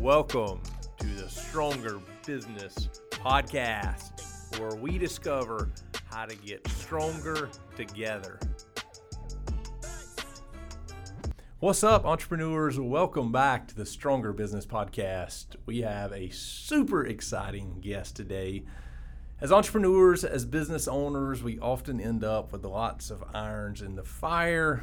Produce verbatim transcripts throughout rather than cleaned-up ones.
Welcome to the Stronger Business Podcast, where we discover how to get stronger together. What's up, entrepreneurs? Welcome back to the Stronger Business Podcast. We have a super exciting guest today. As entrepreneurs, as business owners, we often end up with lots of irons in the fire.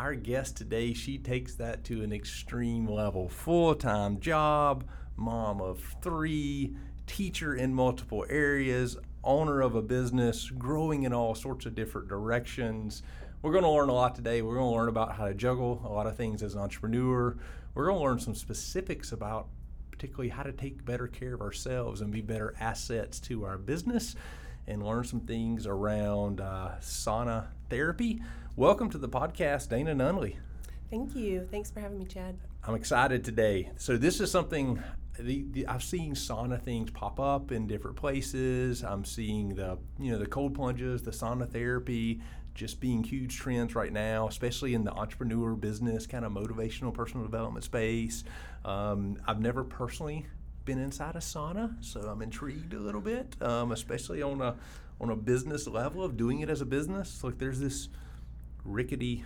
Our guest today, she takes that to an extreme level. Full-time job, mom of three, teacher in multiple areas, owner of a business, growing in all sorts of different directions. We're going to learn a lot today. We're going to learn about how to juggle a lot of things as an entrepreneur. We're going to learn some specifics about particularly how to take better care of ourselves and be better assets to our business, and learn some things around uh, sauna therapy. Welcome to the podcast, Dana Nunley. Thank you. Thanks for having me, Chad. I'm excited today. So this is something, the, the, I've seen sauna things pop up in different places. I'm seeing the, you know, the cold plunges, the sauna therapy, just being huge trends right now, especially in the entrepreneur business, kind of motivational personal development space. Um, I've never personally been inside a sauna, so I'm intrigued a little bit, um, especially on a, on a business level of doing it as a business. Like there's this rickety,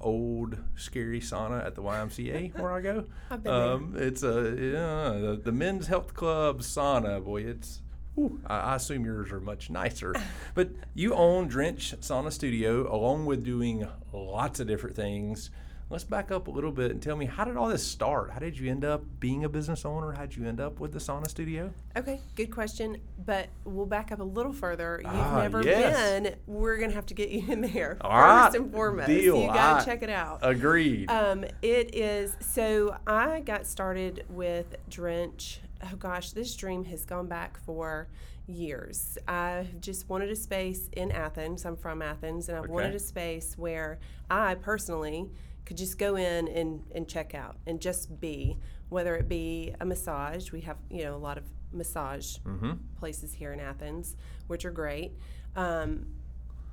old, scary sauna at the Y M C A where I go. I've been um, there. It's a yeah, the, the men's health club sauna. Boy, it's. Ooh, I, I assume yours are much nicer. But you own Drench Sauna Studio, along with doing lots of different things. Let's back up a little bit and tell me, how did all this start? How did you end up being a business owner? How did you end up with the sauna studio? Okay, good question, but we'll back up a little further. You've ah, never yes. been. We're going to have to get you in there all first right. and foremost. Deal. You got to check it out. Agreed. Um, it is, so I got started with Drench. Oh gosh, this dream has gone back for years. I just wanted a space in Athens. I'm from Athens, and I okay. wanted a space where I personally could just go in and, and check out and just be, whether it be a massage. We have, you know, a lot of massage mm-hmm. places here in Athens, which are great. Um,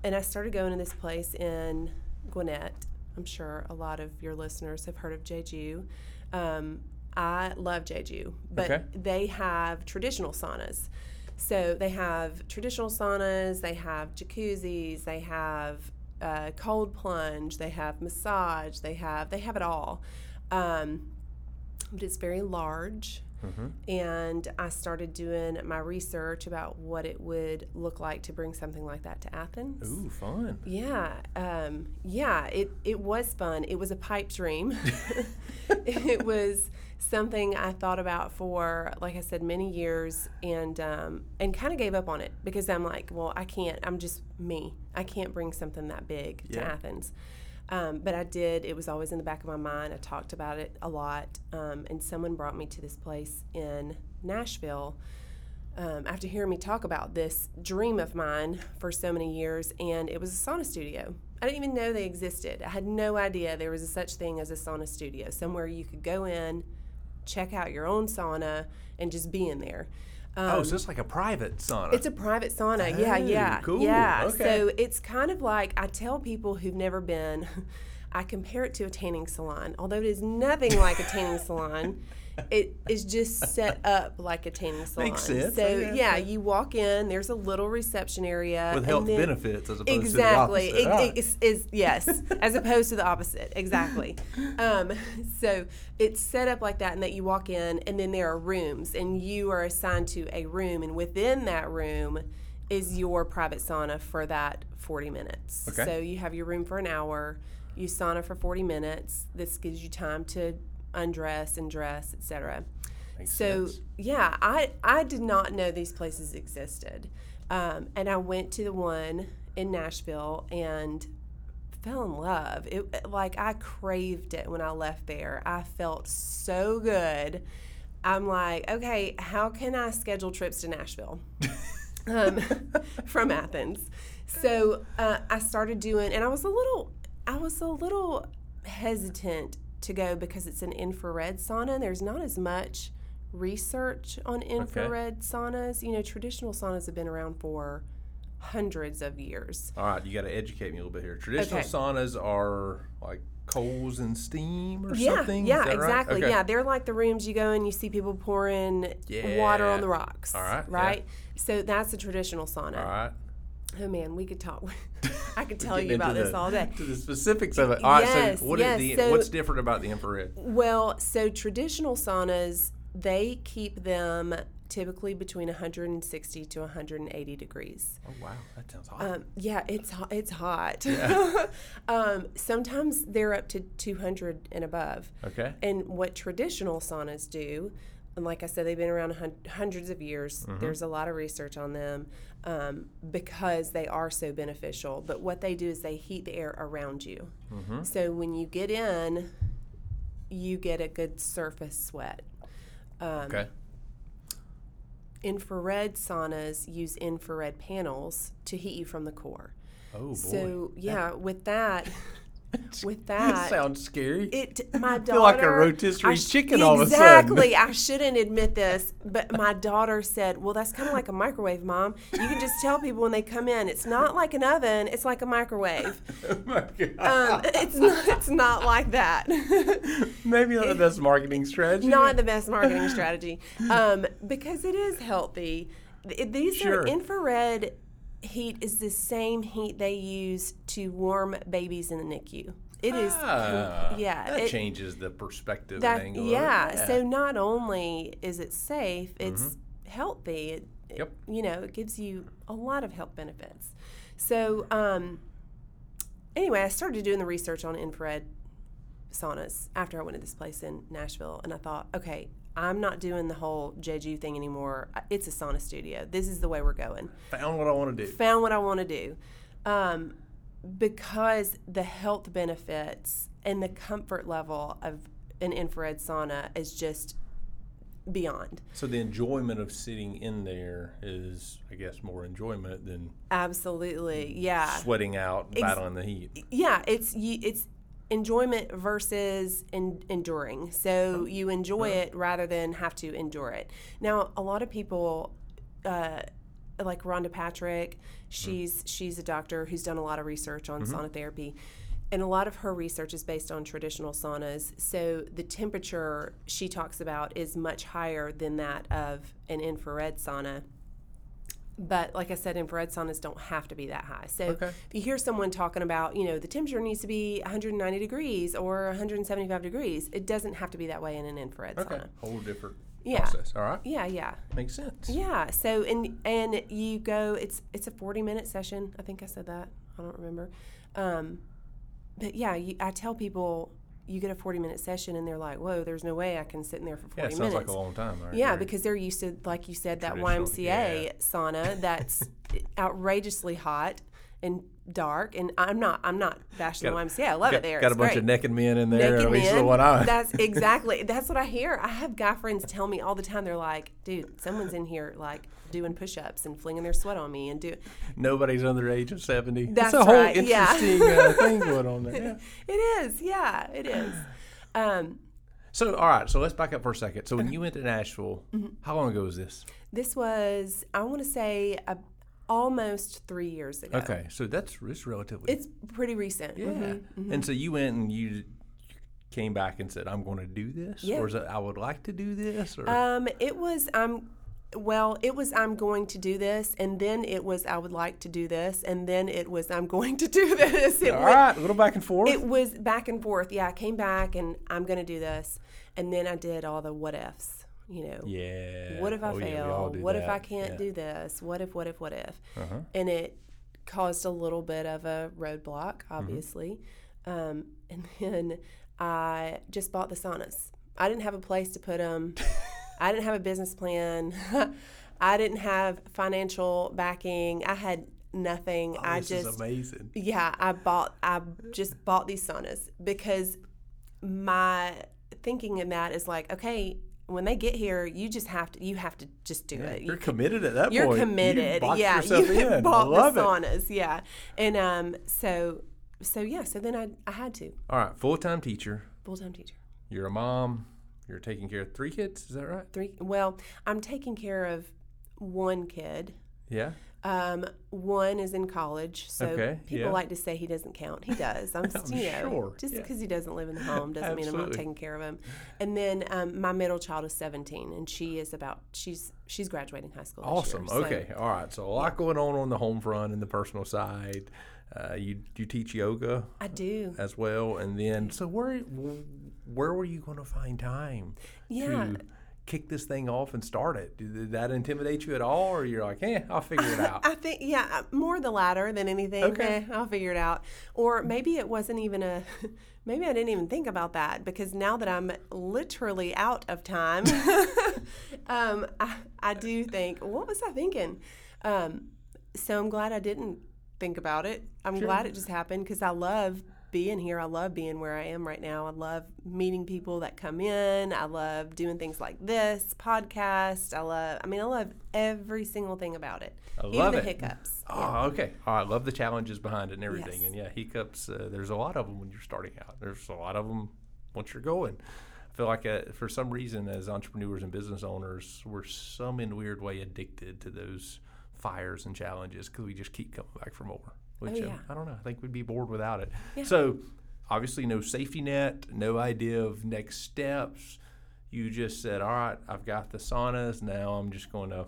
and I started going to this place in Gwinnett. I'm sure a lot of your listeners have heard of Jeju. Um, I love Jeju, but okay. they have traditional saunas. So they have traditional saunas, they have jacuzzis, they have Uh, cold plunge, they have massage, they have they have it all, um, but it's very large. Mm-hmm. And I started doing my research about what it would look like to bring something like that to Athens. Ooh, fun! Yeah, um, yeah, it it was fun. It was a pipe dream. It was something I thought about for, like I said, many years, and um, and kind of gave up on it because I'm like, well, I can't. I'm just me. I can't bring something that big yeah. to Athens. Um, but I did. It was always in the back of my mind. I talked about it a lot. Um, and someone brought me to this place in Nashville um, after hearing me talk about this dream of mine for so many years. And it was a sauna studio. I didn't even know they existed. I had no idea there was a such thing as a sauna studio, somewhere you could go in, check out your own sauna, and just be in there. Um, oh, so it's like a private sauna. It's a private sauna, oh, yeah, yeah. Cool. Yeah. Okay. So it's kind of like, I tell people who've never been, I compare it to a tanning salon. Although it is nothing like a tanning salon, it is just set up like a tanning salon. Makes sense. So yeah, yeah you walk in, there's a little reception area. With health then, benefits as opposed exactly, to the opposite. Exactly. It, it, is, yes, as opposed to the opposite. Exactly. Um, so it's set up like that, and that you walk in, and then there are rooms, and you are assigned to a room, and within that room is your private sauna for that forty minutes. Okay. So you have your room for an hour. You sauna for forty minutes. This gives you time to undress and dress, et cetera. So, sense. yeah, I, I did not know these places existed. Um, and I went to the one in Nashville and fell in love. It, like, I craved it when I left there. I felt so good. I'm like, okay, how can I schedule trips to Nashville um, from Athens? So uh, I started doing, and I was a little... I was a little hesitant to go because it's an infrared sauna. There's not as much research on infrared okay. saunas. You know, traditional saunas have been around for hundreds of years. All right, you got to educate me a little bit here. Traditional okay. saunas are like coals and steam or yeah, something? Yeah, yeah, exactly. Right? Okay. Yeah, they're like the rooms you go in, you see people pouring yeah. water on the rocks. All right. Right? Yeah. So that's a traditional sauna. All right. Oh, man, we could talk. I could tell you about the, this all day. To the specifics of it. All yes, right, so, what yes, is the, so what's different about the infrared? Well, so traditional saunas, they keep them typically between one sixty to one eighty degrees. Oh, wow. That sounds hot. Um, yeah, it's, it's hot. Yeah. um, sometimes they're up to two hundred and above. Okay. And what traditional saunas do, and like I said, they've been around hun- hundreds of years. Mm-hmm. There's a lot of research on them um, because they are so beneficial. But what they do is they heat the air around you. Mm-hmm. So when you get in, you get a good surface sweat. Um, okay. Infrared saunas use infrared panels to heat you from the core. Oh, boy. So, yeah, that- with that... With that, that sounds scary. It, my daughter, I feel like a rotisserie sh- chicken all exactly, of a sudden. Exactly. I shouldn't admit this, but my daughter said, "Well, that's kind of like a microwave, Mom. You can just tell people when they come in. It's not like an oven. It's like a microwave." Oh my God. Um, it's not. It's not like that. Maybe not the best marketing strategy. Not the best marketing strategy, um, because it is healthy. These sure. are infrared. Heat is the same heat they use to warm babies in the NICU. It is, ah, yeah. That it, changes the perspective that, angle. Yeah, yeah, so not only is it safe, it's mm-hmm. healthy. It, yep. It, you know, it gives you a lot of health benefits. So, um, anyway, I started doing the research on infrared saunas after I went to this place in Nashville, and I thought, okay, I'm not doing the whole Jeju thing anymore. It's a sauna studio. This is the way we're going. Found what I want to do. Found what I want to do. Um, because the health benefits and the comfort level of an infrared sauna is just beyond. So the enjoyment of sitting in there is, I guess, more enjoyment than absolutely, yeah, sweating out, Ex- battling the heat. Yeah, it's it's. enjoyment versus en- enduring. So you enjoy it rather than have to endure it. Now, a lot of people, uh, like Rhonda Patrick, she's mm-hmm. she's a doctor who's done a lot of research on mm-hmm. sauna therapy, and a lot of her research is based on traditional saunas. So the temperature she talks about is much higher than that of an infrared sauna. But like I said, infrared saunas don't have to be that high. So okay. if you hear someone talking about, you know, the temperature needs to be one ninety degrees or one seventy-five degrees, it doesn't have to be that way in an infrared okay. sauna. Whole different yeah. process. All right. Yeah, yeah. Makes sense. Yeah. So and and you go. It's it's a forty minute session. I think I said that. I don't remember. Um, but yeah, you, I tell people. You get a forty minute session and they're like, whoa, there's no way I can sit in there for forty yeah, it sounds minutes. Sounds like a long time, right? Yeah, because they're used to, like you said, that Y M C A yeah. sauna that's outrageously hot and dark. And I'm not, I'm not bashing the Y M C A. I love got, it there. Got it's a bunch great. Of naked men in there. Naked at least men. What I. That's exactly. That's what I hear. I have guy friends tell me all the time. They're like, dude, someone's in here like doing push-ups and flinging their sweat on me and do. Nobody's under the age of seventy. That's it's a whole right. interesting yeah. uh, thing going on there. Yeah. It is. Yeah, it is. Um, so, all right. So let's back up for a second. So when okay. you went to Nashville, mm-hmm. how long ago was this? This was, I want to say, a, almost three years ago. Okay. So that's it's relatively. It's pretty recent. Yeah. Mm-hmm. Mm-hmm. And so you went and you came back and said, I'm going to do this? Yeah. Or is it, I would like to do this? Or? Um, it was, I'm. Um, Well, it was I'm going to do this, and then it was I would like to do this, and then it was I'm going to do this. It All went, right, a little back and forth. It was back and forth. Yeah, I came back, and I'm going to do this, and then I did all the what ifs, you know. Yeah. What if I oh, fail? Yeah, what that. If I can't yeah. do this? What if, what if, what if? Uh-huh. And it caused a little bit of a roadblock, obviously. Mm-hmm. Um, and then I just bought the saunas. I didn't have a place to put them. I didn't have a business plan. I didn't have financial backing. I had nothing. Oh, I this just, is amazing. Yeah, I bought. I just bought these saunas because my thinking in that is like, okay, when they get here, you just have to. You have to just do yeah, it. You're you, committed at that you're point. You're committed. You yeah, you in. Bought I love the saunas. It. Yeah, and um, so so yeah, so then I I had to. All right, full time teacher. Full time teacher. You're a mom. You're taking care of three kids, is that right? Three. Well, I'm taking care of one kid. Yeah. Um, one is in college, so okay, people yeah. like to say he doesn't count. He does. I'm, I'm you know, sure. Just because yeah. he doesn't live in the home doesn't mean I'm not taking care of him. And then um, my middle child is seventeen, and she is about she's she's graduating high school. Awesome. This year, okay. So, all right. So a lot yeah. going on on the home front and the personal side. Uh, you you teach yoga. I do as well. And then so where where were you going to find time? Yeah. To, kick this thing off and start it? Did that intimidate you at all, or you're like, eh, I'll figure it out? I think, yeah, more the latter than anything. Okay. Eh, I'll figure it out. Or maybe it wasn't even a, maybe I didn't even think about that, because now that I'm literally out of time, um, I, I do think, what was I thinking? Um, so I'm glad I didn't think about it. I'm sure. glad it just happened, because I love being here. I love being where I am right now. I love meeting people that come in. I love doing things like this podcast. I love, I mean, I love every single thing about it. I love Even the it. hiccups. Oh, yeah. okay. Oh, I love the challenges behind it and everything. Yes. And yeah, hiccups, uh, there's a lot of them when you're starting out. There's a lot of them once you're going. I feel like uh, for some reason, as entrepreneurs and business owners, we're some in weird way addicted to those fires and challenges, because we just keep coming back for more. Which oh, yeah. um, I don't know. I think we'd be bored without it. Yeah. So obviously no safety net, no idea of next steps. You just said, all right, I've got the saunas. Now I'm just going to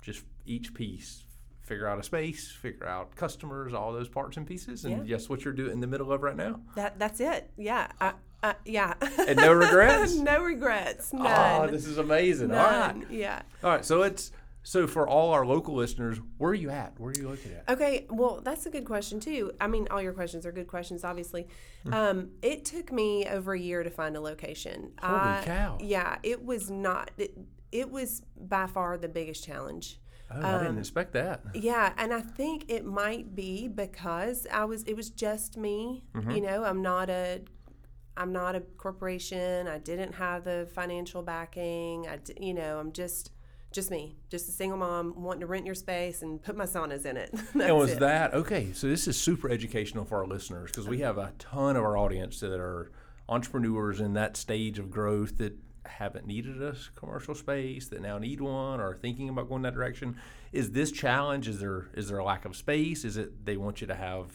just each piece, figure out a space, figure out customers, all those parts and pieces. And yeah. guess what you're doing in the middle of right now? That That's it. Yeah. I, I, yeah. And no regrets? No regrets. None. Oh, this is amazing. None. All right. Yeah. All right. So it's. So for all our local listeners, where are you at? Where are you looking at? Okay, well, that's a good question, too. I mean, all your questions are good questions, obviously. Mm. Um, it took me over a year to find a location. Holy I, cow. Yeah, it was not it, – it was by far the biggest challenge. Oh, um, I didn't expect that. Yeah, and I think it might be because I was – it was just me. Mm-hmm. You know, I'm not a – I'm not a corporation. I didn't have the financial backing. I, you know, I'm just – Just me, just a single mom wanting to rent your space and put my saunas in it. And was it. that, okay, so this is super educational for our listeners, because we have a ton of our audience that are entrepreneurs in that stage of growth that haven't needed a commercial space, that now need one or are thinking about going that direction. Is this challenge, is there is there a lack of space? Is it they want you to have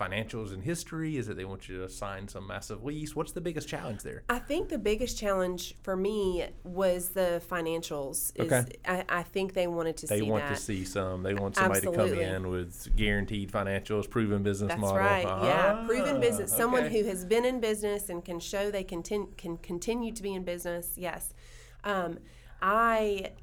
financials and history? Is it they want you to sign some massive lease? What's the biggest challenge there? I think the biggest challenge for me was the financials. Is okay. I, I think they wanted to they see that. They want to see some. They want somebody Absolutely. to come in with guaranteed financials, proven business That's model. That's right. Uh-huh. Yeah, proven business. Someone okay. who has been in business and can show they contin- can continue to be in business. Yes. Um, I...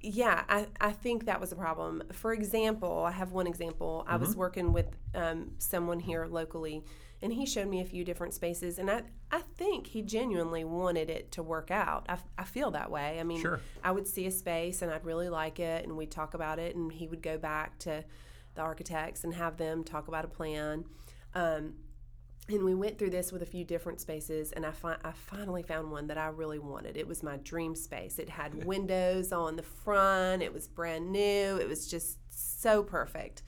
Yeah, I, I think that was a problem. For example, I have one example. I mm-hmm. was working with um, someone here locally, and he showed me a few different spaces, and I, I think he genuinely wanted it to work out. I, I feel that way. I mean, sure. I would see a space, and I'd really like it, and we'd talk about it, and he would go back to the architects and have them talk about a plan. Um, and we went through this with a few different spaces, and I, fi- I finally found one that I really wanted. It was my dream space. It had windows on the front. It was brand new. It was just so perfect.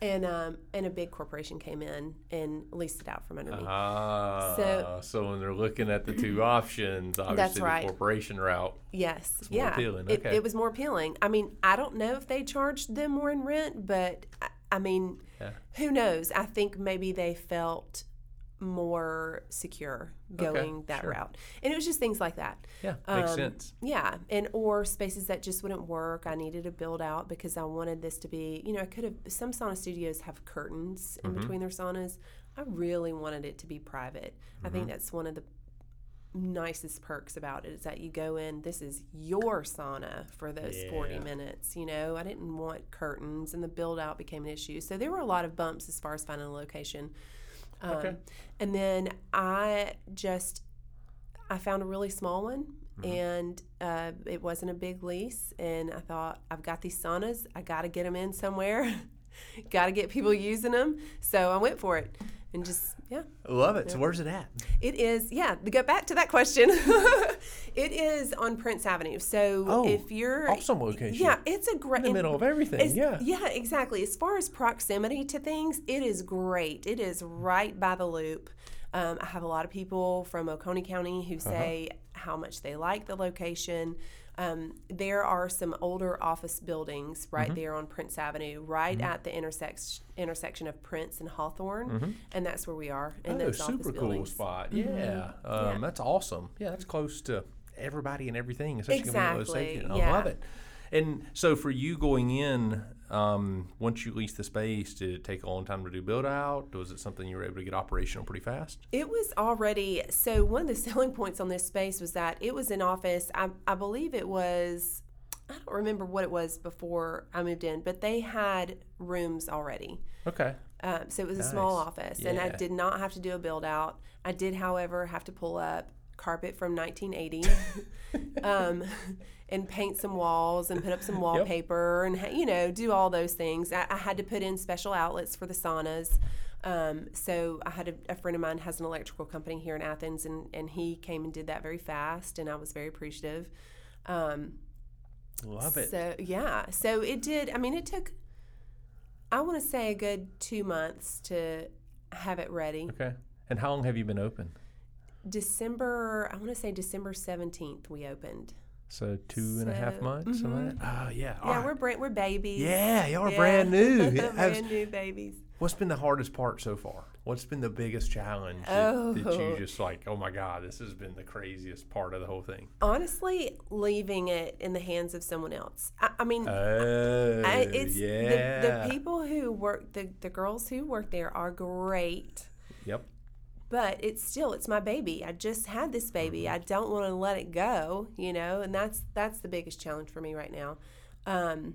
And um, and a big corporation came in and leased it out from under me. Ah, so, so when they're looking at the two options, obviously that's right. the corporation route yes, is more yeah. appealing. Okay. It, it was more appealing. I mean, I don't know if they charged them more in rent, but, I, I mean, yeah. who knows? I think maybe they felt more secure going okay, that sure. route. And it was just things like that. Yeah, um, makes sense. Yeah, and or spaces that just wouldn't work. I needed a build out because I wanted this to be, you know, I could have, some sauna studios have curtains in mm-hmm. between their saunas. I really wanted it to be private. Mm-hmm. I think that's one of the nicest perks about it is that you go in, this is your sauna for those yeah. forty minutes, you know. I didn't want curtains, and the build out became an issue. So there were a lot of bumps as far as finding a location. Um, okay. And then I just, I found a really small one, mm-hmm. and uh, it wasn't a big lease, and I thought, I've got these saunas, I got to get them in somewhere, got to get people using them, so I went for it, and just, yeah. I love it. Yeah. So where's it at? It is, yeah, to go back to that question, it is on Prince Avenue, so oh, if you're... awesome location. Yeah, it's a great... In the middle of everything, yeah. Yeah, exactly. As far as proximity to things, it is great. It is right by the loop. Um, I have a lot of people from Oconee County who say uh-huh. how much they like the location. Um, there are some older office buildings right mm-hmm. there on Prince Avenue, right mm-hmm. at the intersex- intersection of Prince and Hawthorne, mm-hmm. and that's where we are in oh, those super office buildings. Cool spot. Yeah. Mm-hmm. Um, yeah, that's awesome. Yeah, that's close to everybody and everything. It's such exactly. a safety, and I yeah. love it. And so for you going in, um, once you leased the space, did it take a long time to do build out? Was it something you were able to get operational pretty fast? It was already, so one of the selling points on this space was that it was an office, I, I believe it was, I don't remember what it was before I moved in, but they had rooms already. Okay. Um, so it was nice. A small office, yeah. and I did not have to do a build out. I did, however, have to pull up carpet from nineteen eighty um, and paint some walls and put up some wallpaper yep. and, you know, do all those things. I, I had to put in special outlets for the saunas. Um, so I had a, a friend of mine has an electrical company here in Athens, and, and he came and did that very fast, and I was very appreciative. Um, Love it. So, yeah. So it did. I mean, it took, I want to say, a good two months to have it ready. Okay. And how long have you been open? December, I want to say December seventeenth we opened. So two so, and a half months? Mm-hmm. Like that. Oh, yeah. All yeah, right. we're brand, we're babies. Yeah, y'all are yeah. brand new. brand was, new babies. What's been the hardest part so far? What's been the biggest challenge oh. that, that you just like, oh, my God, this has been the craziest part of the whole thing? Honestly, leaving it in the hands of someone else. I, I mean, oh, I, it's yeah. the, the people who work, the, the girls who work there are great. Yep. But it's still, it's my baby. I just had this baby. I don't want to let it go, you know, and that's that's the biggest challenge for me right now. Um,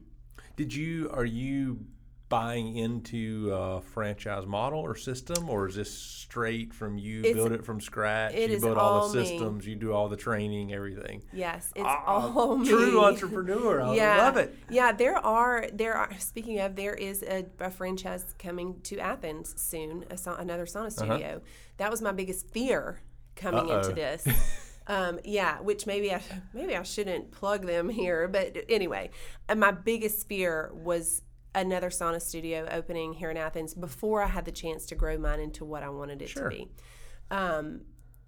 Did you, are you buying into a franchise model or system, or is this straight from you, build it from scratch, it you build all, all the systems, me. You do all the training, everything? Yes, it's ah, all me. True entrepreneur. I yeah. love it. Yeah, there are, there are. Speaking of, there is a, a franchise coming to Athens soon, a, another sauna studio. Uh-huh. That was my biggest fear coming Uh-oh. into this. Um, yeah, which maybe I, maybe I shouldn't plug them here, but anyway, my biggest fear was another sauna studio opening here in Athens before I had the chance to grow mine into what I wanted it sure. to be. Um,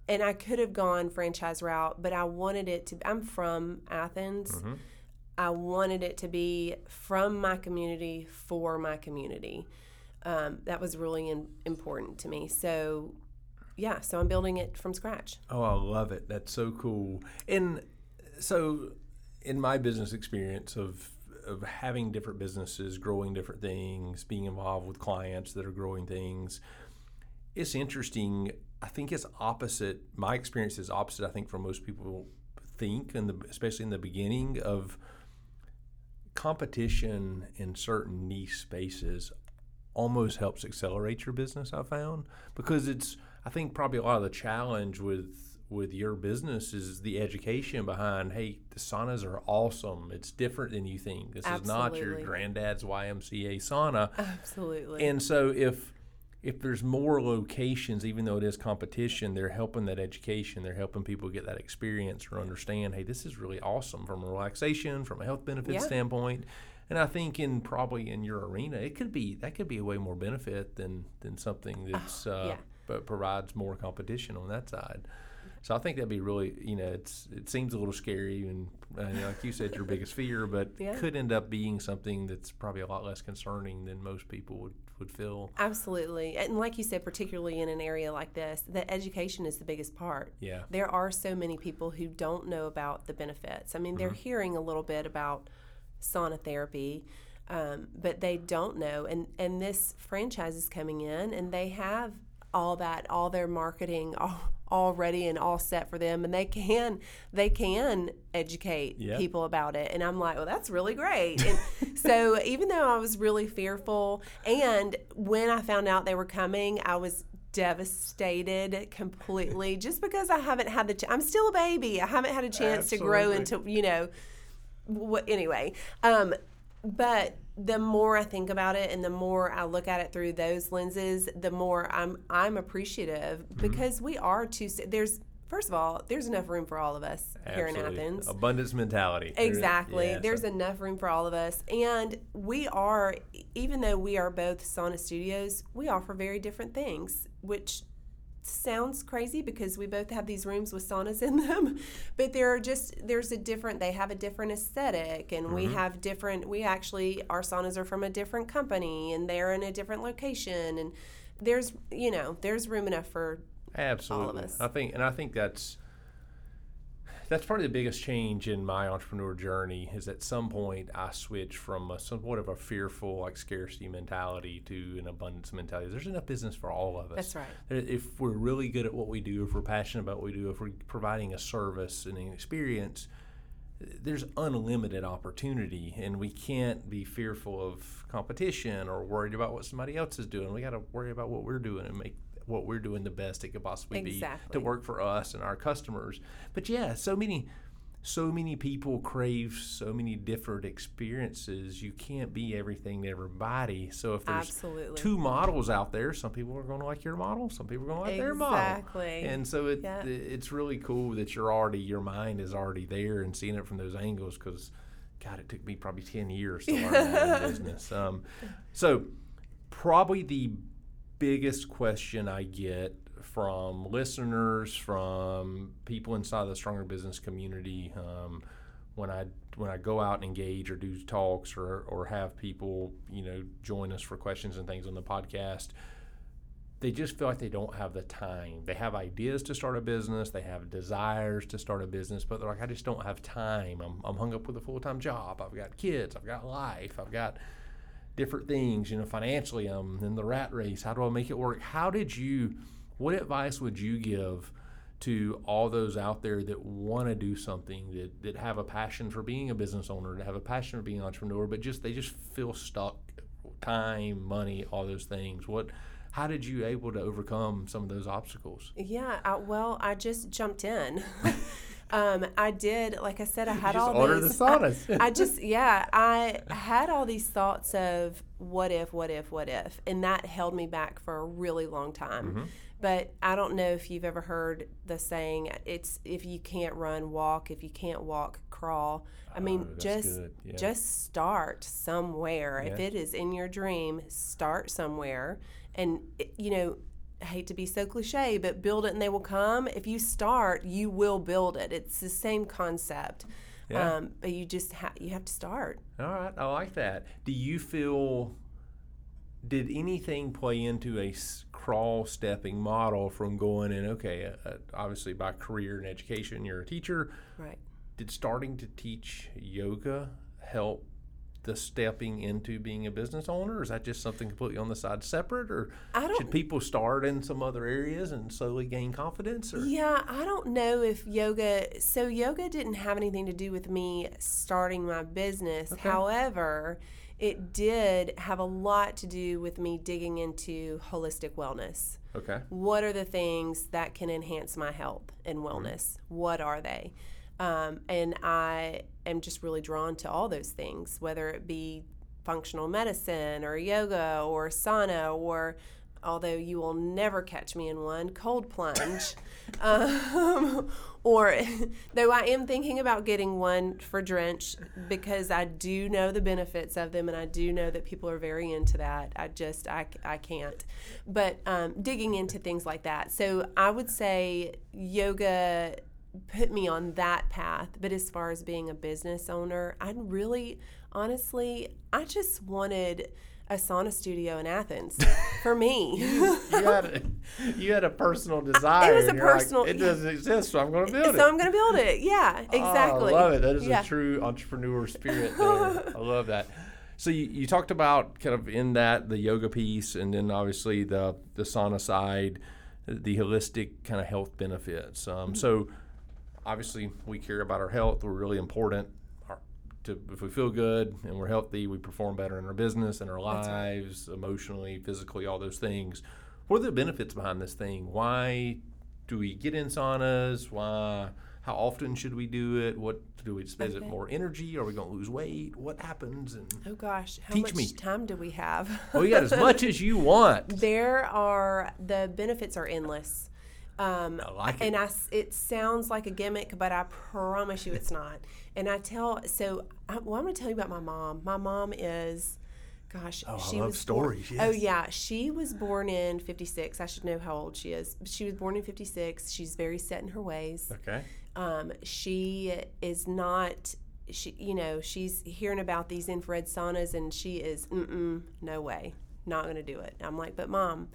and I could have gone franchise route, but I wanted it to, I'm from Athens. Mm-hmm. I wanted it to be from my community for my community. Um, that was really in, important to me. So yeah, so I'm building it from scratch. Oh, I love it. That's so cool. And so in my business experience of of having different businesses, growing different things, being involved with clients that are growing things. It's interesting. I think it's opposite. My experience is opposite, I think, for most people think, in the, especially in the beginning, of competition in certain niche spaces almost helps accelerate your business, I found, because it's, I think probably a lot of the challenge with with your business is the education behind, hey, the saunas are awesome. It's different than you think. This Absolutely. is not your granddad's Y M C A sauna. Absolutely. And so if if there's more locations, even though it is competition, they're helping that education. They're helping people get that experience or understand, hey, this is really awesome from a relaxation, from a health benefit yeah. standpoint. And I think in probably in your arena, it could be, that could be a way more benefit than, than something that's oh, yeah. uh, but provides more competition on that side. So I think that'd be really, you know, it's it seems a little scary, and uh, you know, like you said, your biggest fear, but yeah. could end up being something that's probably a lot less concerning than most people would, would feel. Absolutely. And like you said, particularly in an area like this, the education is the biggest part. Yeah. There are so many people who don't know about the benefits. I mean, they're mm-hmm. hearing a little bit about sauna therapy, um, but they don't know. And, and this franchise is coming in, and they have all that, all their marketing, all already and all set for them, and they can they can educate yep. people about it, and I'm like, well, that's really great. And so even though I was really fearful, and when I found out they were coming, I was devastated completely, just because I haven't had the ch- I'm still a baby, I haven't had a chance Absolutely. to grow into, you know what, anyway, um but the more I think about it, and the more I look at it through those lenses, the more I'm I'm appreciative, because mm-hmm. we are two. There's first of all, there's enough room for all of us Absolutely. here in Athens. Abundance mentality. Exactly. Yeah, there's so. enough room for all of us, and we are, even though we are both sauna studios, we offer very different things, which sounds crazy because we both have these rooms with saunas in them, but there are just, there's a different, they have a different aesthetic, and mm-hmm. we have different, we actually, our saunas are from a different company, and they're in a different location, and there's, you know, there's room enough for absolutely all of us. I think, and I think that's, that's probably the biggest change in my entrepreneur journey is at some point I switched from a, somewhat of a fearful, like scarcity mentality to an abundance mentality. There's enough business for all of us. That's right. If we're really good at what we do, if we're passionate about what we do, if we're providing a service and an experience, there's unlimited opportunity, and we can't be fearful of competition or worried about what somebody else is doing. We got to worry about what we're doing and make what we're doing the best it could possibly exactly. be to work for us and our customers. But yeah, so many so many people crave so many different experiences. You can't be everything to everybody. So if there's absolutely. Two models out there, some people are going to like your model, some people are going to like exactly. their model. Exactly. And so it, yeah. it's really cool that you're already, your mind is already there and seeing it from those angles, because God, it took me probably ten years to learn that in business. Um, so probably the biggest question I get from listeners, from people inside the Stronger Business community, um, when I when I go out and engage or do talks or or have people, you know, join us for questions and things on the podcast, they just feel like they don't have the time. They have ideas to start a business, they have desires to start a business, but they're like, I just don't have time. I'm I'm hung up with a full-time job. I've got kids. I've got life. I've got different things, you know, financially, I'm in the rat race. How do I make it work? How did you, what advice would you give to all those out there that want to do something, that, that have a passion for being a business owner, that have a passion for being an entrepreneur, but just, they just feel stuck, time, money, all those things. What, how did you able to overcome some of those obstacles? Yeah, I, well, I just jumped in. Um, I did, like I said, I had all these. Just order the saunas. I, I just, yeah, I had all these thoughts of what if, what if, what if, and that held me back for a really long time. Mm-hmm. But I don't know if you've ever heard the saying, it's if you can't run, walk. If you can't walk, crawl. I mean, oh, just yeah. just start somewhere. Yeah. If it is in your dream, start somewhere, and you know. I hate to be so cliche, but build it and they will come. If you start, you will build it. It's the same concept, yeah. um, but you just ha- you have to start. All right, I like that. Do you feel, did anything play into a crawl stepping model from going in, okay, uh, obviously by career and education, you're a teacher. Right. Did starting to teach yoga help the stepping into being a business owner? Or is that just something completely on the side separate? Or should people start in some other areas and slowly gain confidence? Or? Yeah, I don't know if yoga, so yoga didn't have anything to do with me starting my business. Okay. However, it did have a lot to do with me digging into holistic wellness. Okay. What are the things that can enhance my health and wellness? Mm-hmm. What are they? Um, and I am just really drawn to all those things, whether it be functional medicine or yoga or sauna or, although you will never catch me in one, cold plunge. um, or though I am thinking about getting one for Drench because I do know the benefits of them and I do know that people are very into that. I just, I, I can't. But um, digging into things like that. So I would say yoga put me on that path, but as far as being a business owner, I really, honestly, I just wanted a sauna studio in Athens for me. you, you, had a, you had a personal desire. I, it was a personal. Like, it doesn't exist, so I'm going to build it. So I'm going to build it. Yeah, exactly. Oh, I love it. That is yeah. a true entrepreneur spirit there. I love that. So you, you talked about kind of in that the yoga piece, and then obviously the the sauna side, the holistic kind of health benefits. Um, mm-hmm. So. Obviously, we care about our health. We're really important. Our, to, if we feel good and we're healthy, we perform better in our business, in our lives, right. emotionally, physically, all those things. What are the benefits behind this thing? Why do we get in saunas? Why? How often should we do it? What do we spend? Okay. Is it more energy? Are we going to lose weight? What happens? And oh gosh, how much me. time do we have? Oh, you got as much as you want. There are the benefits are endless. Um, I like it. And I, it sounds like a gimmick, but I promise you it's not. And I tell, so, I, well, I'm going to tell you about my mom. My mom is, Gosh, oh, she I love was stories. Born, yes. Oh yeah, she was born in fifty-six. I should know how old she is. She was born in fifty-six. She's very set in her ways. Okay. Um, she is not. She, you know, she's hearing about these infrared saunas, and she is, mm-mm, no way, not going to do it. I'm like, but Mom,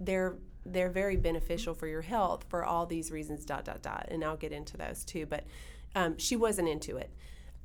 they're they're very beneficial for your health for all these reasons. Dot dot dot, and I'll get into those too. But um, she wasn't into it.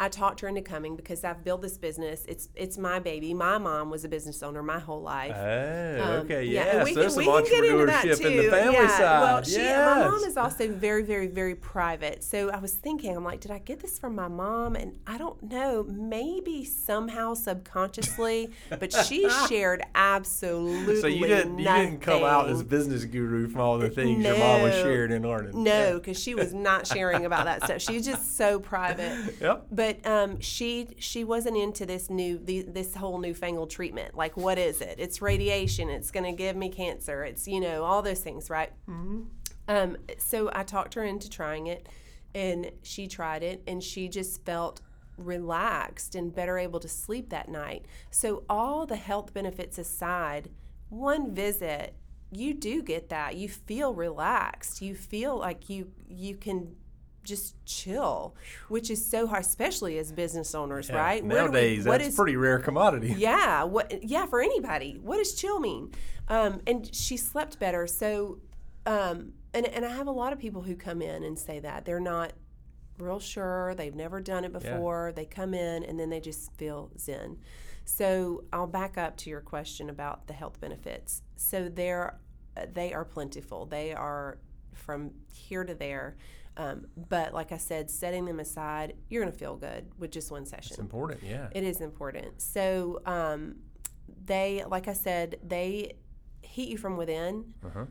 I talked her into coming because I've built this business. It's it's my baby. My mom was a business owner my whole life. Oh, um, okay, yeah. yeah. We so can, we can get into that too. In the family yeah. side. Well, she, yes. my mom is also very, very, very private. So I was thinking, I'm like, did I get this from my mom? And I don't know, maybe somehow subconsciously, but she shared absolutely. So you didn't nothing. you didn't come out as business guru from all the things no, your mom was sharing in Arden. No, because yeah. she was not sharing about that stuff. She's just so private. Yep. But But um, she she wasn't into this new the, this whole newfangled treatment. Like, what is it? It's radiation. It's going to give me cancer. It's, you know, all those things, right? Mm-hmm. Um, so I talked her into trying it, and she tried it, and she just felt relaxed and better able to sleep that night. So all the health benefits aside, one visit, you do get that. You feel relaxed. You feel like you you can just chill, which is so hard, especially as business owners, yeah. right? Nowadays, we, that's is, pretty rare commodity. Yeah, what? Yeah, for anybody. What does chill mean? Um, and she slept better. So, um, and and I have a lot of people who come in and say that they're not real sure, they've never done it before. Yeah. They come in and then they just feel zen. So I'll back up to your question about the health benefits. So they're they are plentiful. They are from here to there. Um, but like I said, setting them aside, you're going to feel good with just one session. It's important, yeah. It is important. So um, they, like I said, they heat you from within. Uh-huh.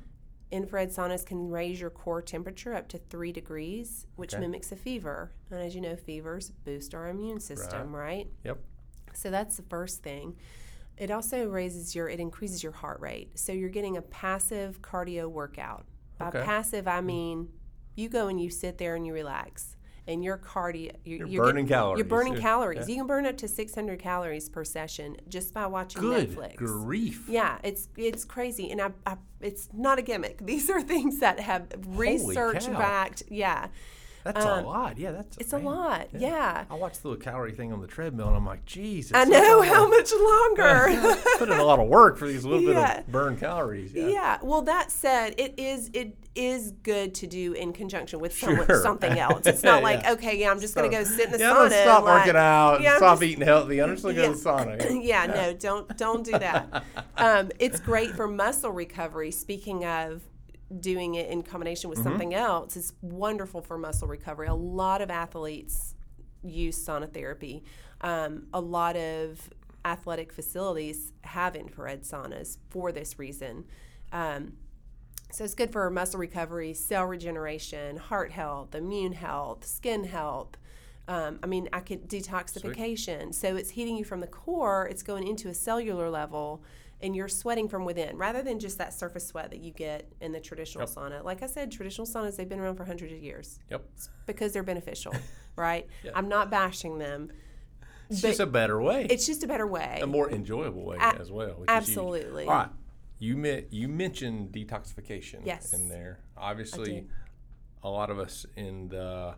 Infrared saunas can raise your core temperature up to three degrees, which okay. mimics a fever. And as you know, fevers boost our immune system, right? right? Yep. So that's the first thing. It also raises your, it increases your heart rate. So you're getting a passive cardio workout. By okay. passive, I mean... You go and you sit there and you relax, and your cardio, you're, you're, you're burning getting, calories. You're burning yeah. calories. You can burn up to six hundred calories per session just by watching Good Netflix. Good grief! Yeah, it's it's crazy, and I, I, it's not a gimmick. These are things that have research backed. Yeah, that's um, a lot. Yeah, that's a it's man. a lot. Yeah. yeah, I watched the little calorie thing on the treadmill, and I'm like, Jesus, I know how much longer. Put in a lot of work for these little yeah. bit of burned calories. Yeah. yeah. Well, that said, it is it. is good to do in conjunction with someone, sure. something else. It's not yeah. like, okay, yeah, I'm just so, going to go sit in the yeah, sauna. I'm gonna stop like, working out, yeah, stop just, eating healthy. I'm just going to yeah. go to the sauna. yeah, yeah, no, don't don't do that. um, it's great for muscle recovery. Speaking of doing it in combination with mm-hmm. something else, it's wonderful for muscle recovery. A lot of athletes use sauna therapy. Um, a lot of athletic facilities have infrared saunas for this reason. Um, So it's good for muscle recovery, cell regeneration, heart health, immune health, skin health. Um, I mean, I could detoxification. Sweet. So it's heating you from the core. It's going into a cellular level, and you're sweating from within rather than just that surface sweat that you get in the traditional yep. sauna. Like I said, traditional saunas, they've been around for hundreds of years. Yep. It's because they're beneficial, right? Yep. I'm not bashing them. It's just a better way. It's just a better way. A more enjoyable way I, as well. Which absolutely. Is huge. All right. You me- you mentioned detoxification yes. in there. Obviously, a lot of us in the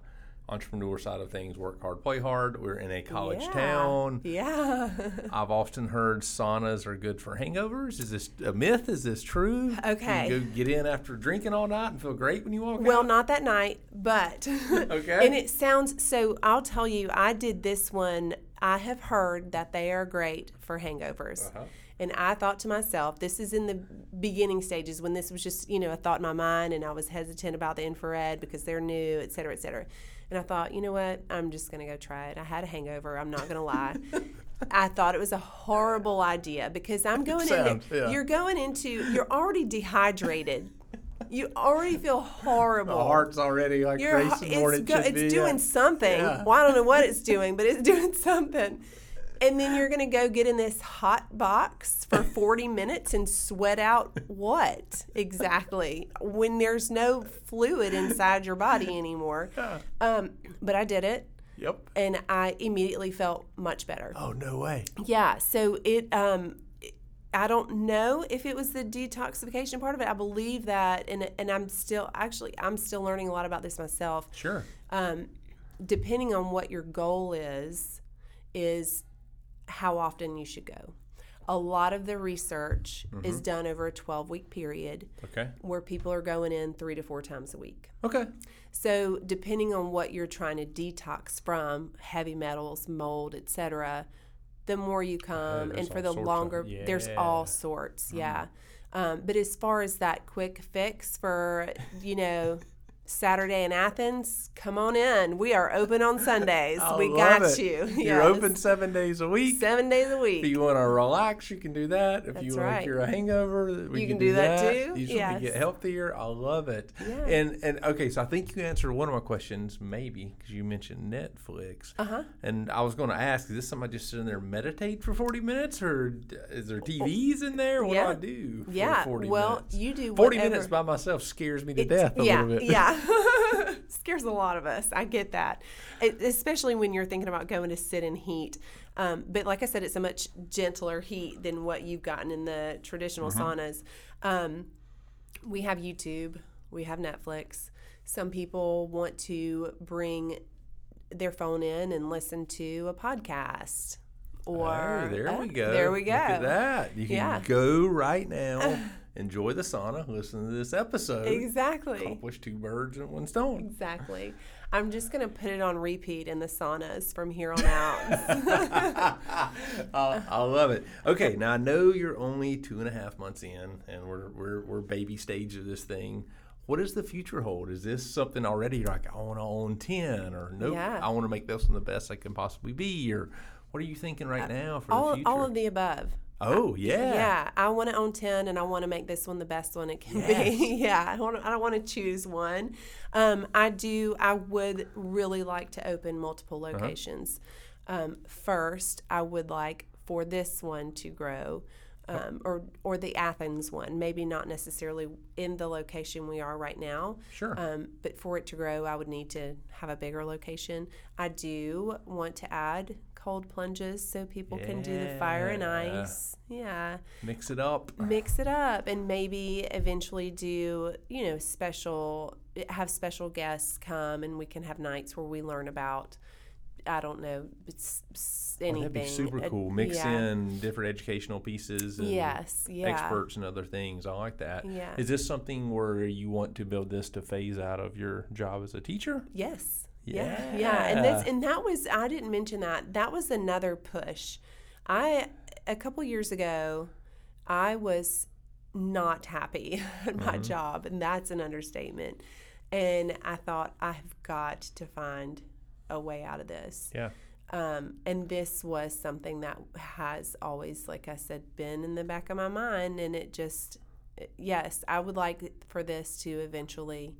entrepreneur side of things work hard, play hard. We're in a college yeah. town. Yeah. I've often heard saunas are good for hangovers. Is this a myth? Is this true? Okay. You go get in after drinking all night and feel great when you walk well, out? Well, not that night, but. okay. And it sounds, so I'll tell you, I did this one. I have heard that they are great for hangovers. Uh-huh. And I thought to myself, this is in the beginning stages when this was just, you know, a thought in my mind, and I was hesitant about the infrared because they're new, et cetera, et cetera. And I thought, you know what? I'm just going to go try it. I had a hangover. I'm not going to lie. I thought it was a horrible idea because I'm going Sounds, into, yeah. you're going into, you're already dehydrated. You already feel horrible. My heart's already like you're, racing more than it should be. It's doing something. Yeah. Well, I don't know what it's doing, but it's doing something. And then you're going to go get in this hot box for forty minutes and sweat out what exactly when there's no fluid inside your body anymore. Um, but I did it. Yep. And I immediately felt much better. Oh, no way. Yeah. So it, um, I don't know if it was the detoxification part of it. I believe that, and and I'm still actually I'm still learning a lot about this myself. Sure. Um, depending on what your goal is, is how often you should go. A lot of the research mm-hmm. is done over a twelve-week period okay. where people are going in three to four times a week. Okay. So depending on what you're trying to detox from, heavy metals, mold, et cetera, the more you come, uh, and for the longer, of, yeah. there's all sorts, mm-hmm. yeah. Um, but as far as that quick fix for, you know, Saturday in Athens, come on in. We are open on Sundays. I we love got it. you. Yes. You're open seven days a week. Seven days a week. If you want to relax, you can do that. If That's you want right. to cure a hangover, we you can, can do, do that, that too. You just yes. want to get healthier. I love it. Yeah. And and okay, so I think you answered one of my questions, maybe, because you mentioned Netflix. Uh huh. And I was going to ask, is this something I just sit in there and meditate for forty minutes, or is there T Vs in there? What yeah. do I do? For yeah. forty well, minutes? you do. Forty whatever. minutes by myself scares me to it, death a yeah, little bit. Yeah. Scares a lot of us. I get that, it, especially when you're thinking about going to sit in heat. Um, but like I said, it's a much gentler heat than what you've gotten in the traditional mm-hmm. saunas. Um, we have YouTube. We have Netflix. Some people want to bring their phone in and listen to a podcast. Or oh, there uh, we go. There we go. Look at that. You can yeah. go right now. Enjoy the sauna. Listen to this episode. Exactly. Accomplish two birds in one stone. Exactly. I'm just going to put it on repeat in the saunas from here on out. I, I love it. Okay, now I know you're only two and a half months in, and we're we're we're baby stage of this thing. What does the future hold? Is this something already you're like, I want to own ten, or no, nope, yeah. I want to make this one the best I can possibly be, or what are you thinking right now for all, the future? All of the above. Oh, yeah. Yeah, I want to own ten, and I want to make this one the best one it can yes. be. Yeah, I don't, I don't want to choose one. Um, I do. I would really like to open multiple locations. Uh-huh. Um, first, I would like for this one to grow, um, or or the Athens one, maybe not necessarily in the location we are right now. Sure. Um, but for it to grow, I would need to have a bigger location. I do want to add cold plunges so people yeah. can do the fire and ice. Yeah. Mix it up. Mix it up, and maybe eventually do, you know, special, have special guests come, and we can have nights where we learn about, I don't know, it's anything. Oh, that'd be super cool. Mix yeah. in different educational pieces and yes, yeah. experts and other things. I like that. Yeah. Is this something where you want to build this to phase out of your job as a teacher? Yes. Yeah. yeah, yeah, and that's and that was I didn't mention that that was another push. I a couple years ago, I was not happy at my mm-hmm. job, and that's an understatement. And I thought, I have got to find a way out of this. Yeah. Um, and this was something that has always, like I said, been in the back of my mind, and it just yes, I would like for this to eventually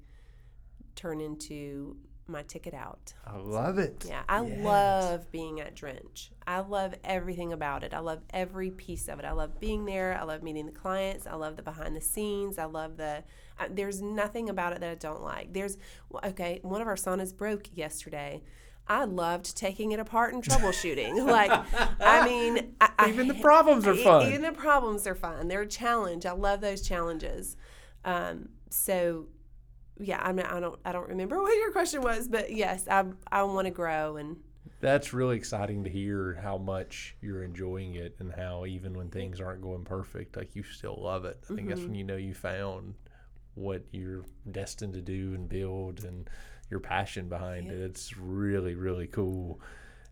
turn into my ticket out. I love it. Yeah, I yes. love being at Drench. I love everything about it. I love every piece of it. I love being there. I love meeting the clients. I love the behind the scenes. I love the, I, there's nothing about it that I don't like. There's, okay, one of our saunas broke yesterday. I loved taking it apart and troubleshooting. Like, I mean. I, even I, the problems are I, fun. Even the problems are fun. They're a challenge. I love those challenges. Um, so, Yeah, I mean, I don't, I don't remember what your question was, but yes, I, I want to grow, and that's really exciting to hear how much you're enjoying it, and how even when things aren't going perfect, like you still love it. I think mm-hmm. that's when you know you found what you're destined to do and build, and your passion behind yeah. it. It's really, really cool,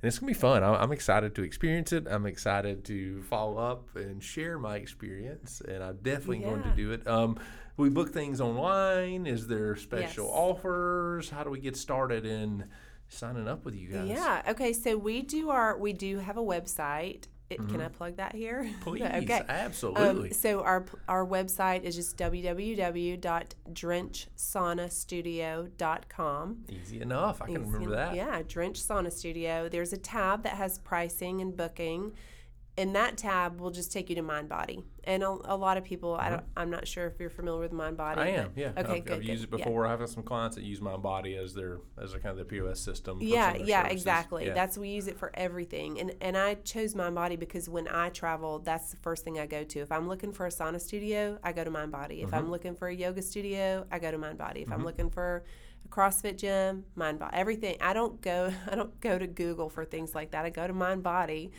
and it's gonna be fun. I'm excited to experience it. I'm excited to follow up and share my experience, and I'm definitely yeah. going to do it. Um, We book things online. Is there special yes. offers? How do we get started in signing up with you guys? Yeah. Okay. So we do our we do have a website. It, mm-hmm. Can I plug that here? Please. Okay. Absolutely. Um, so our our website is just w w w dot drench sauna studio dot com. Easy enough. I can Easy remember enough. that. Yeah. Drench Sauna Studio. There's a tab that has pricing and booking. and that tab will just take you to MindBody. And a, a lot of people, mm-hmm. I don't, I'm not sure if you're familiar with MindBody. I am, yeah. Okay, I've, good, I've good, used it before. Yeah. I've had some clients that use MindBody as their as a kind of the P O S system. For yeah, some of their yeah, services. Exactly. Yeah. That's we use it for everything. And and I chose MindBody because when I travel, that's the first thing I go to. If I'm looking for a sauna studio, I go to MindBody. If mm-hmm. I'm looking for a yoga studio, I go to MindBody. If mm-hmm. I'm looking for a CrossFit gym, MindBody. Everything. I don't go. I don't go to Google for things like that. I go to MindBody.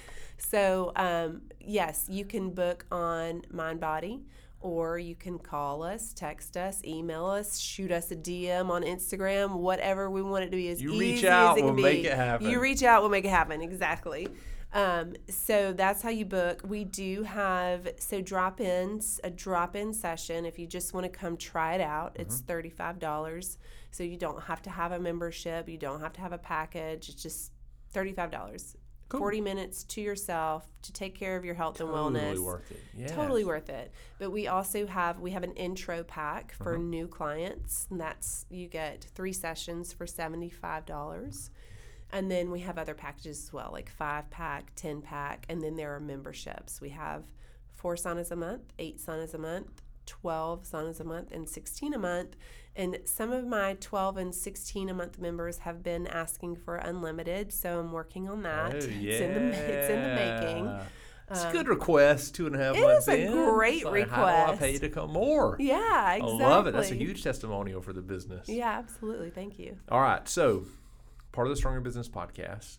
So um, yes, you can book on MindBody, or you can call us, text us, email us, shoot us a D M on Instagram, whatever we want it to be. As you easy reach out, as it we'll can make be. It happen. You reach out, we'll make it happen. Exactly. Um, so that's how you book. We do have so drop-ins, a drop-in session. If you just want to come try it out, mm-hmm. it's thirty-five dollars. So you don't have to have a membership. You don't have to have a package. It's just thirty-five dollars. Cool. forty minutes to yourself to take care of your health totally and wellness. Totally worth it. Yes. Totally worth it. But we also have we have an intro pack for mm-hmm. new clients, and that's you get three sessions for seventy-five dollars. And then we have other packages as well, like five-pack, ten-pack, and then there are memberships. We have four saunas a month, eight saunas a month, twelve saunas a month, and sixteen a month. And some of my twelve and sixteen a month members have been asking for unlimited, so I'm working on that. Oh, yeah. It's in the, it's in the making. It's a good request, two and a half it months in. It is a great like, request. How do I pay to come more? Yeah, exactly. I love it. That's a huge testimonial for the business. Yeah, absolutely. Thank you. All right. So part of the Stronger Business Podcast,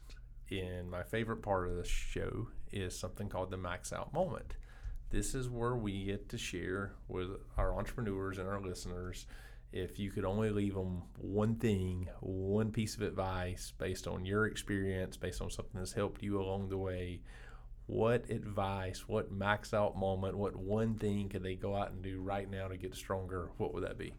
and my favorite part of the show, is something called the Max Out Moment. This is where we get to share with our entrepreneurs and our listeners, if you could only leave them one thing, one piece of advice based on your experience, based on something that's helped you along the way, what advice, what max out moment, what one thing could they go out and do right now to get stronger? What would that be?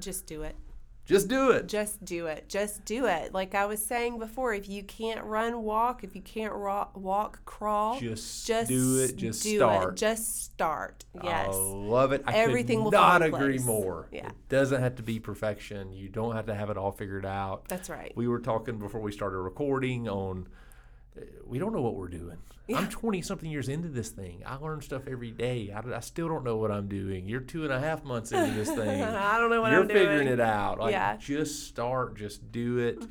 Just do it. Just do it. Just do it. Just do it. Like I was saying before, if you can't run, walk. If you can't ro- walk, crawl. Just, just do it. Just do start. It. Just start. Yes. I love it. I Everything could will not fall in agree place. More. Yeah. It doesn't have to be perfection. You don't have to have it all figured out. That's right. We were talking before we started recording on we don't know what we're doing. Yeah. I'm twenty-something years into this thing. I learn stuff every day. I, I still don't know what I'm doing. You're two and a half months into this thing. I don't know what You're I'm doing. You're figuring it out. Like, yeah. Just start. Just do it.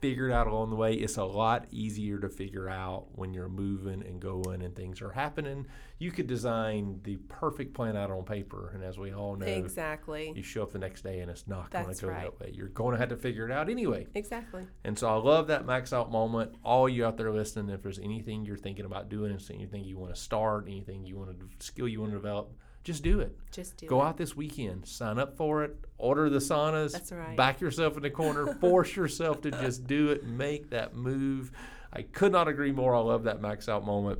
Figure it out along the way. It's a lot easier to figure out when you're moving and going and things are happening. You could design the perfect plan out on paper, and as we all know, exactly, you show up the next day and it's not going to go right. that way. You're going to have to figure it out anyway. Exactly. And so I love that max out moment. All you out there listening, if there's anything you're thinking about doing, anything you want to start, anything you want to skill you want to develop, just do it. Just do Go it. Go out this weekend. Sign up for it. Order the saunas. That's right. Back yourself in the corner. Force yourself to just do it. Make that move. I could not agree more. I love that max out moment.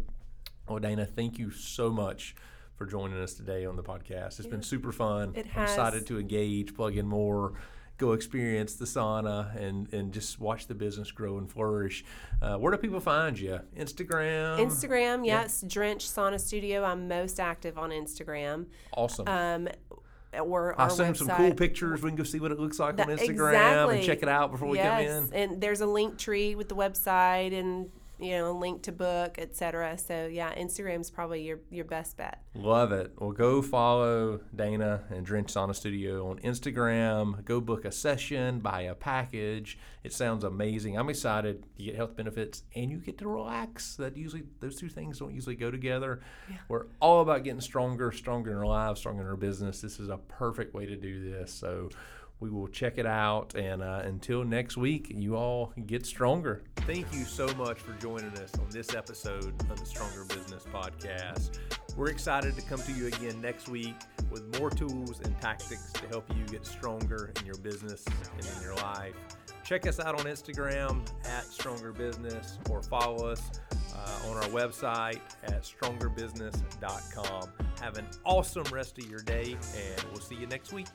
Oh, Dana, thank you so much for joining us today on the podcast. It's yeah. been super fun. It has. I'm excited to engage, plug in more, go experience the sauna, and, and just watch the business grow and flourish. Uh, where do people find you? Instagram? Instagram, yes. Yeah. Drench Sauna Studio. I'm most active on Instagram. Awesome. Um, or I'll send some cool pictures. We can go see what it looks like that, on Instagram exactly. and check it out before we yes. come in. And there's a link tree with the website and you know, link to book, et cetera. So, yeah, Instagram's probably your, your best bet. Love it. Well, go follow Dana and Drench Sauna Studio on Instagram. Go book a session, buy a package. It sounds amazing. I'm excited. You get health benefits and you get to relax. That usually, those two things don't usually go together. Yeah. We're all about getting stronger, stronger in our lives, stronger in our business. This is a perfect way to do this. So, we will check it out, and uh, until next week, you all get stronger. Thank you so much for joining us on this episode of the Stronger Business Podcast. We're excited to come to you again next week with more tools and tactics to help you get stronger in your business and in your life. Check us out on Instagram at Stronger Business, or follow us uh, on our website at stronger business dot com. Have an awesome rest of your day, and we'll see you next week.